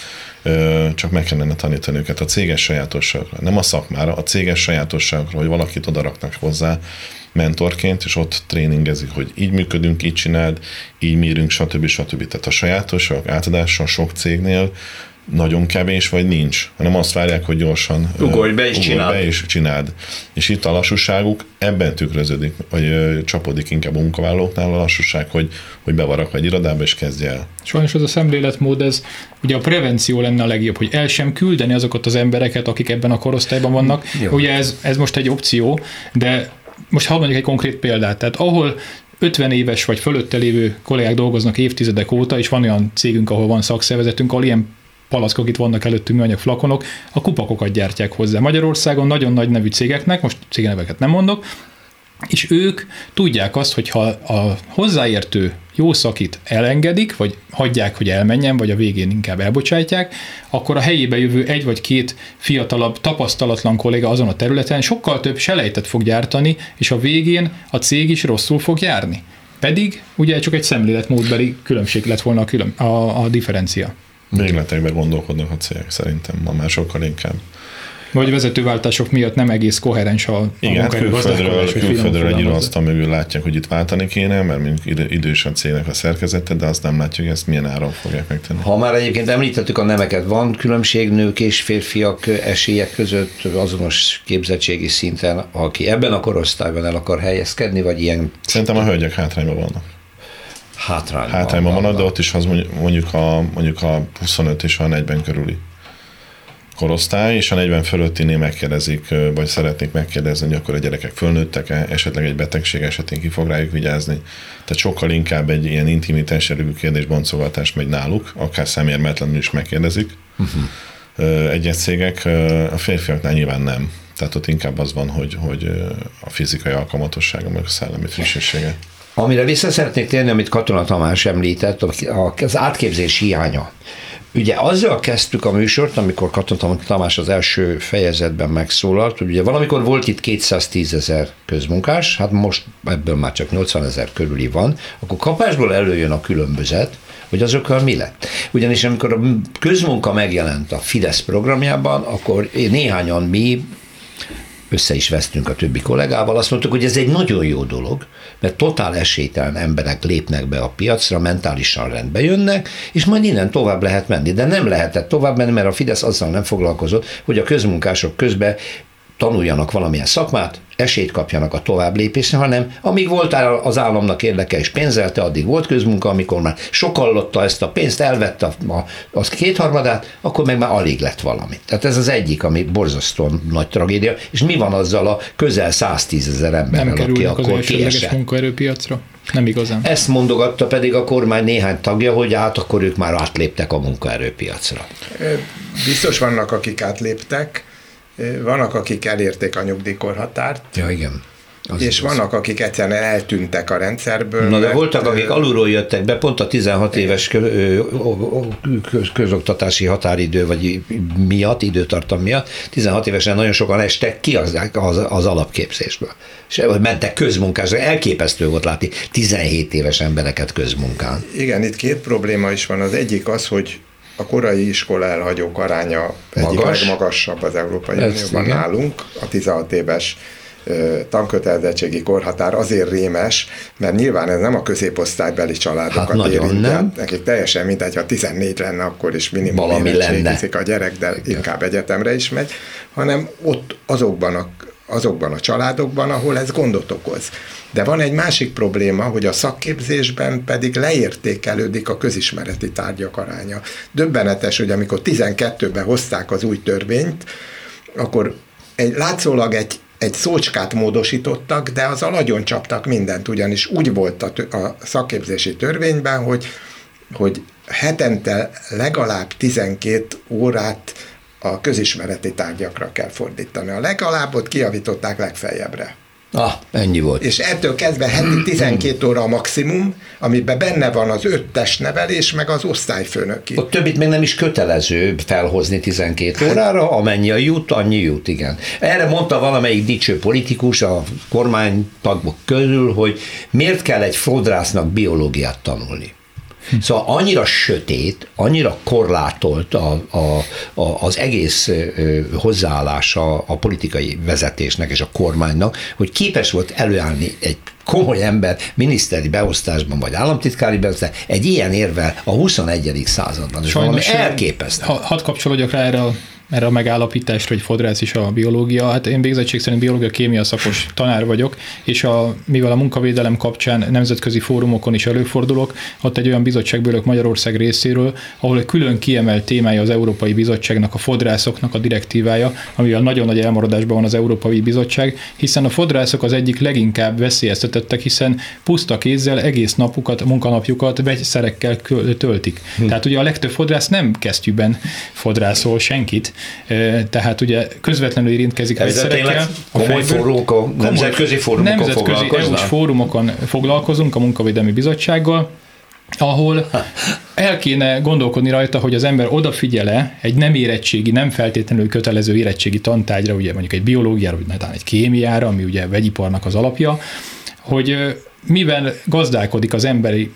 csak meg kellene tanítani őket a céges sajátosságra. Nem a szakmára, a céges sajátosságra, hogy valakit odaraknak hozzá mentorként, és ott tréningezik, hogy így működünk, így csináld, így mérünk, stb. Tehát a sajátosság átadása sok cégnél nagyon kevés, vagy nincs, hanem azt várják, hogy gyorsan ugorj be és csináld. És itt a lassúságuk ebben tükröződik, vagy csapódik inkább a munkavállalóknál a lassúság, hogy bevarak egy irodába és kezdj el. Sajnos az a szemléletmód, ez ugye a prevenció lenne a legjobb, hogy el sem küldeni azokat az embereket, akik ebben a korosztályban vannak. Jó. Ugye ez most egy opció, de most hadd mondjuk egy konkrét példát, tehát ahol 50 éves vagy fölötte lévő kollégák dolgoznak évtizedek óta, és van olyan cégünk, ahol van szakszervezetünk, ahol ilyen palackok itt vannak előttünk, műanyag flakonok, a kupakokat gyártják hozzá. Magyarországon nagyon nagy nevű cégeknek, most cégneveket nem mondok, és ők tudják azt, hogy ha a hozzáértő jó szakit elengedik, vagy hagyják, hogy elmenjen, vagy a végén inkább elbocsátják, akkor a helyébe jövő egy vagy két fiatalabb, tapasztalatlan kolléga azon a területen sokkal több selejtet fog gyártani, és a végén a cég is rosszul fog járni. Pedig ugye csak egy szemléletmódbeli különbség lett volna a differencia. Végletekben gondolkodnak a cégek szerintem, ma már sokkal inkább. Vagy vezetőváltások miatt nem egész koherens a munkaerőgazdálkodás. Igen, külföldről egy asztal mögül látják, hogy itt váltani kéne, mert idős a cégnek a szerkezete, de azt nem látjuk, ezt milyen áron fogják megtenni. Ha már egyébként említettük a nemeket, van különbség nők és férfiak esélyek között azonos képzettségi szinten, aki ebben a korosztályban el akar helyezkedni, vagy ilyen... Szerintem a hölgyek hátrányban vannak. Hátrányban van, de ott is az mondjuk a 25 és a 40 körüli korosztály, és a 40 fölöttinél megkérdezik, vagy szeretnék megkérdezni, hogy akkor a gyerekek fölnőttek-e, esetleg egy betegség esetén ki fog rájuk vigyázni. Tehát sokkal inkább egy ilyen intimitás erőgű kérdésboncolgatás megy náluk, akár szemérmetlenül is megkérdezik. Uh-huh. Egyes cégek, a férfiaknál nyilván nem. Tehát ott inkább az van, hogy a fizikai alkalmatossága, meg a szellemi frissessége. Amire vissza szeretnék térni, amit Katona Tamás említett, az átképzés hiánya. Ugye azzal kezdtük a műsort, amikor Katona Tamás az első fejezetben megszólalt, hogy ugye valamikor volt itt 210 000 közmunkás, hát most ebből már csak 80 000 körüli van, akkor kapásból előjön a különbözet, hogy azokkal mi lett. Ugyanis amikor a közmunka megjelent a Fidesz programjában, akkor néhányan mi össze is vesztünk a többi kollégával, azt mondtuk, hogy ez egy nagyon jó dolog, mert totál esélytelen emberek lépnek be a piacra, mentálisan rendbe jönnek, és majd innen tovább lehet menni. De nem lehetett tovább menni, mert a Fidesz azzal nem foglalkozott, hogy a közmunkások közben tanuljanak valamilyen szakmát, esélyt kapjanak a tovább lépésre, hanem amíg volt az államnak érdeke és pénzelte, addig volt közmunka, amikor már sokallotta ezt a pénzt, elvette az kétharmadát, akkor meg már alig lett valami. Tehát ez az egyik, ami borzasztóan nagy tragédia, és mi van azzal a közel 110 000 emberrel, aki akkor kiesett? Nem munkaerőpiacra? Nem igazán. Ezt mondogatta pedig a kormány néhány tagja, hogy akkor ők már átléptek a munkaerőpiacra. Biztos vannak, akik átléptek. Vannak, akik elérték a nyugdíjkorhatárt, ja, igen. És vannak, akik egyszerűen eltűntek a rendszerből. Na, de voltak, akik alulról jöttek be, pont a 16 éves közoktatási határidő, vagy időtartam miatt, 16 évesen nagyon sokan estek ki az alapképzésből. És mentek közmunkásra, elképesztő volt látni 17 éves embereket közmunkán. Igen, itt két probléma is van. Az egyik az, hogy a korai iskola elhagyók aránya egyik legmagasabb az Európai Unióban nálunk. A 16 éves tankötelezettségi korhatár azért rémes, mert nyilván ez nem a középosztálybeli családokat érint. Hát nekik teljesen mindegy, ha 14 lenne, akkor is minimum érettségizik a gyerek, de inkább egyetemre is megy, hanem ott azokban a családokban, ahol ez gondot okoz. De van egy másik probléma, hogy a szakképzésben pedig leértékelődik a közismereti tárgyak aránya. Döbbenetes, hogy amikor 12-ben hozták az új törvényt, akkor látszólag egy szócskát módosítottak, de azzal nagyon csaptak mindent, ugyanis úgy volt a szakképzési törvényben, hogy hetente legalább 12 órát a közismereti tárgyakra kell fordítani. A legalábbot kijavították legfeljebbre. Ennyi volt. És ettől kezdve heti 12 óra a maximum, amiben benne van az 5 testnevelés, meg az osztályfőnöki. Ott többit még nem is kötelező felhozni 12 órára, amennyi a jut, annyi jut, igen. Erre mondta valamelyik dicső politikus a kormánytagok közül, hogy miért kell egy fodrásznak biológiát tanulni. Szóval annyira sötét, annyira korlátolt az egész hozzáállása a politikai vezetésnek és a kormánynak, hogy képes volt előállni egy komoly ember miniszteri beosztásban vagy államtitkári beosztásban egy ilyen érvel a 21. században. Sajnos elképesztő. Hadd kapcsolódjak rá erre a megállapításra, hogy fodrász is a biológia. Hát én végzettség szerint biológia-kémia szakos tanár vagyok, és mivel a munkavédelem kapcsán nemzetközi fórumokon is előfordulok, ott egy olyan bizottságból ülök Magyarország részéről, ahol egy külön kiemelt témája az Európai Bizottságnak, a fodrászoknak a direktívája, amivel nagyon nagy elmaradásban van az Európai Bizottság, hiszen a fodrászok az egyik leginkább veszélyeztetettek, hiszen puszta kézzel egész munkanapjukat vegyszerekkel töltik. Tehát ugye a legtöbb fodrász nem kesztyűben fodrászol senkit. Tehát ugye közvetlenül érintkezik vegyszerekkel. Komoly fórumokon, nemzetközi fórumokon foglalkoznak. Nemzetközi EU-s fórumokon foglalkozunk a Munkavédelmi Bizottsággal, ahol el kéne gondolkodni rajta, hogy az ember odafigyele egy nem érettségi, nem feltétlenül kötelező érettségi tantárgyra, ugye mondjuk egy biológiára, vagy netán egy kémiára, ami ugye vegyiparnak az alapja, hogy mivel gazdálkodik az emberi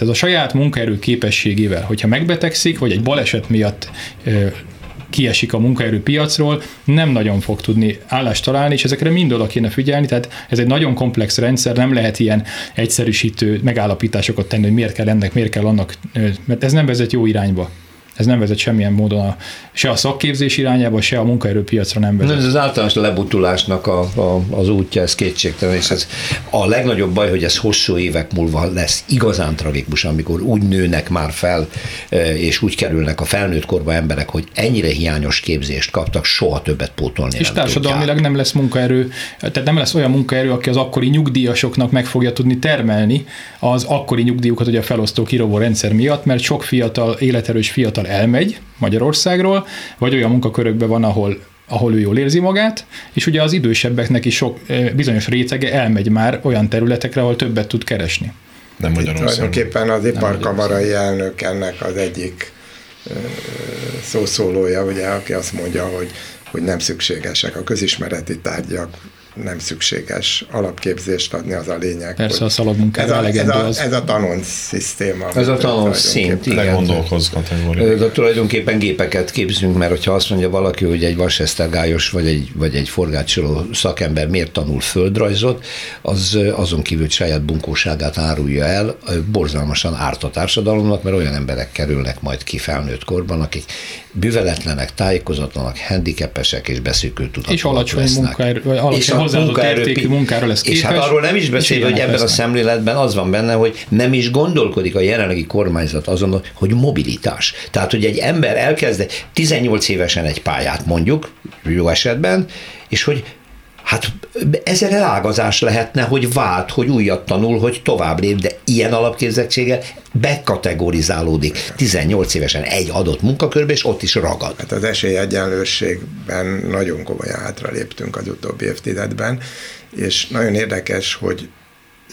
ez a saját munkaerő képességével, hogyha megbetegszik, vagy egy baleset miatt kiesik a munkaerőpiacról, nem nagyon fog tudni állást találni, és ezekre mind oda kéne figyelni, tehát ez egy nagyon komplex rendszer, nem lehet ilyen egyszerűsítő megállapításokat tenni, hogy miért kell ennek, miért kell annak, mert ez nem vezet jó irányba. Ez nem vezet semmilyen módon se a szakképzés irányába, se a munkaerőpiacra nem vezet. Ez az általános lebutulásnak az útja, ez kétségtelen, és ez a legnagyobb baj, hogy ez hosszú évek múlva lesz igazán tragikus, amikor úgy nőnek már fel, és úgy kerülnek a felnőtt korba emberek, hogy ennyire hiányos képzést kaptak, soha többet pótolni. És társadalmilag nem lesz munkaerő, tehát nem lesz olyan munkaerő, aki az akkori nyugdíjasoknak meg fogja tudni termelni az akkori nyugdíjukat, ugye a felosztó kirobó rendszer miatt, mert sok fiatal, életerős fiatal elmegy Magyarországról, vagy olyan munkakörökben van, ahol ahol ő jól érzi magát, és ugye az idősebbeknek is sok bizonyos rétege elmegy már olyan területekre, ahol többet tud keresni. Nem Magyarországon. Tulajdonképpen az iparkamarai elnök ennek az egyik szószólója, ugye, aki azt mondja, hogy nem szükségesek a közismereti tárgyak, nem szükséges alapképzést adni, az a lényeg. Persze a szalagmunkára elegendő az. Ez a tanonszisztéma. Ez a tanonszint, igen. Legondolkozz kategóriában. De tulajdonképpen gépeket képzünk, mert hogyha azt mondja valaki, hogy egy vasesztergályos vagy egy forgácsoló szakember miért tanul földrajzot, az azon kívül saját bunkóságát árulja el, borzalmasan árt a társadalomnak, mert olyan emberek kerülnek majd ki felnőtt korban, akik bűveletlenek, tájékozatlanak, handicapesek és beszűkült tudatlanak lesznek. És munkára lesz képes. És hát arról nem is beszélve, hogy ebben a szemléletben az van benne, hogy nem is gondolkodik a jelenlegi kormányzat azon, hogy mobilitás. Tehát, hogy egy ember elkezd 18 évesen egy pályát mondjuk, jó esetben, és hogy hát ezer elágazás lehetne, hogy vált, hogy újat tanul, hogy tovább lép, de ilyen alapképzettséggel bekategorizálódik 18 évesen egy adott munkakörbe, és ott is ragad. Hát az esélyegyenlőségben nagyon komolyan hátraléptünk az utóbbi évtizedben, és nagyon érdekes, hogy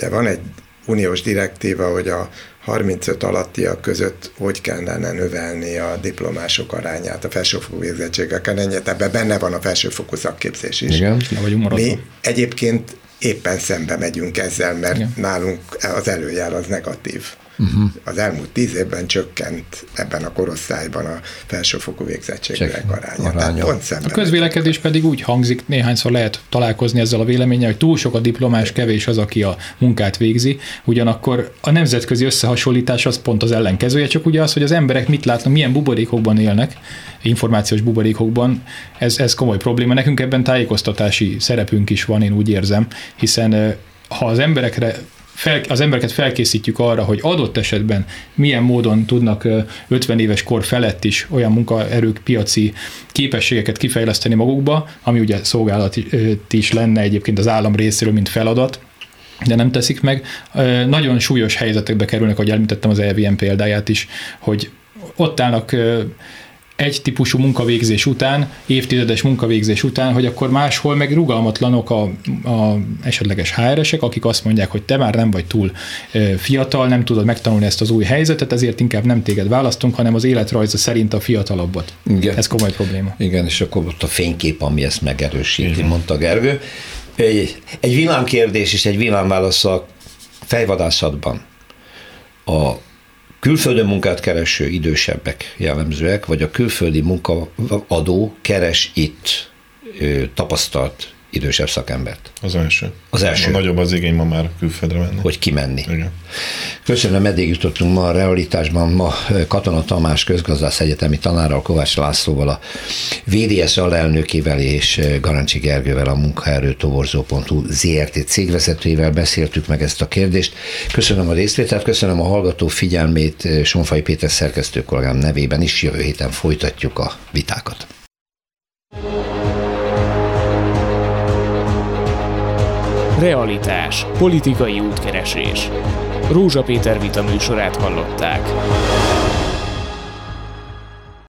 van egy uniós direktíva, hogy a 35 alattiak között hogy kellene növelni a diplomások arányát, a felsőfokú végzettségeken ennyit, ebben benne van a felsőfokú szakképzés is. Igen, mi egyébként éppen szembe megyünk ezzel, mert igen, nálunk az előjel az negatív. Uh-huh. Az elmúlt 10 évben csökkent ebben a korosztályban a felsőfokú végzettségek aránya. A közvélekedés pedig úgy hangzik, néhányszor lehet találkozni ezzel a véleménnyel, hogy túl sok a diplomás, kevés az, aki a munkát végzi, ugyanakkor a nemzetközi összehasonlítás az pont az ellenkezője, csak ugye az, hogy az emberek mit látnak, milyen buborékokban élnek, információs buborékokban, ez komoly probléma. Nekünk ebben tájékoztatási szerepünk is van, én úgy érzem, hiszen ha az embereket felkészítjük arra, hogy adott esetben milyen módon tudnak 50 éves kor felett is olyan munkaerők piaci képességeket kifejleszteni magukba, ami ugye szolgálati is lenne egyébként az állam részéről, mint feladat, de nem teszik meg. Nagyon súlyos helyzetekbe kerülnek, ahogy említettem az EVM példáját is, hogy ott állnak egy típusú munkavégzés után, évtizedes munkavégzés után, hogy akkor máshol meg rugalmatlanok a esetleges HR-esek, akik azt mondják, hogy te már nem vagy túl fiatal, nem tudod megtanulni ezt az új helyzetet, ezért inkább nem téged választunk, hanem az életrajza szerint a fiatalabbat. Igen. Ez komoly probléma. Igen, és akkor ott a fénykép, ami ezt megerősíti, mondta Gergő. Egy villámkérdés és egy villámválasz a fejvadászatban. A külföldön munkát kereső idősebbek jellemzőek, vagy a külföldi munkaadó keres itt tapasztalt idősebb szakembert? Az első. Nagyobb az igény ma már külföldre menni. Hogy kimenni. Igen. Köszönöm, eddig jutottunk ma a Realitásban. Ma Katona Tamás közgazdász egyetemi tanárral, Kovács Lászlóval, a VDS alelnökével és Garancsi Gergővel, a munkaerőtoborzó.hu ZRT cégvezetőjével beszéltük meg ezt a kérdést. Köszönöm a részvételt, köszönöm a hallgató figyelmét Somfai Péter szerkesztő kollégám nevében is. Jövő héten folytatjuk a vitákat. Realitás. Politikai útkeresés. Rózsa Péter vitaműsorát hallották.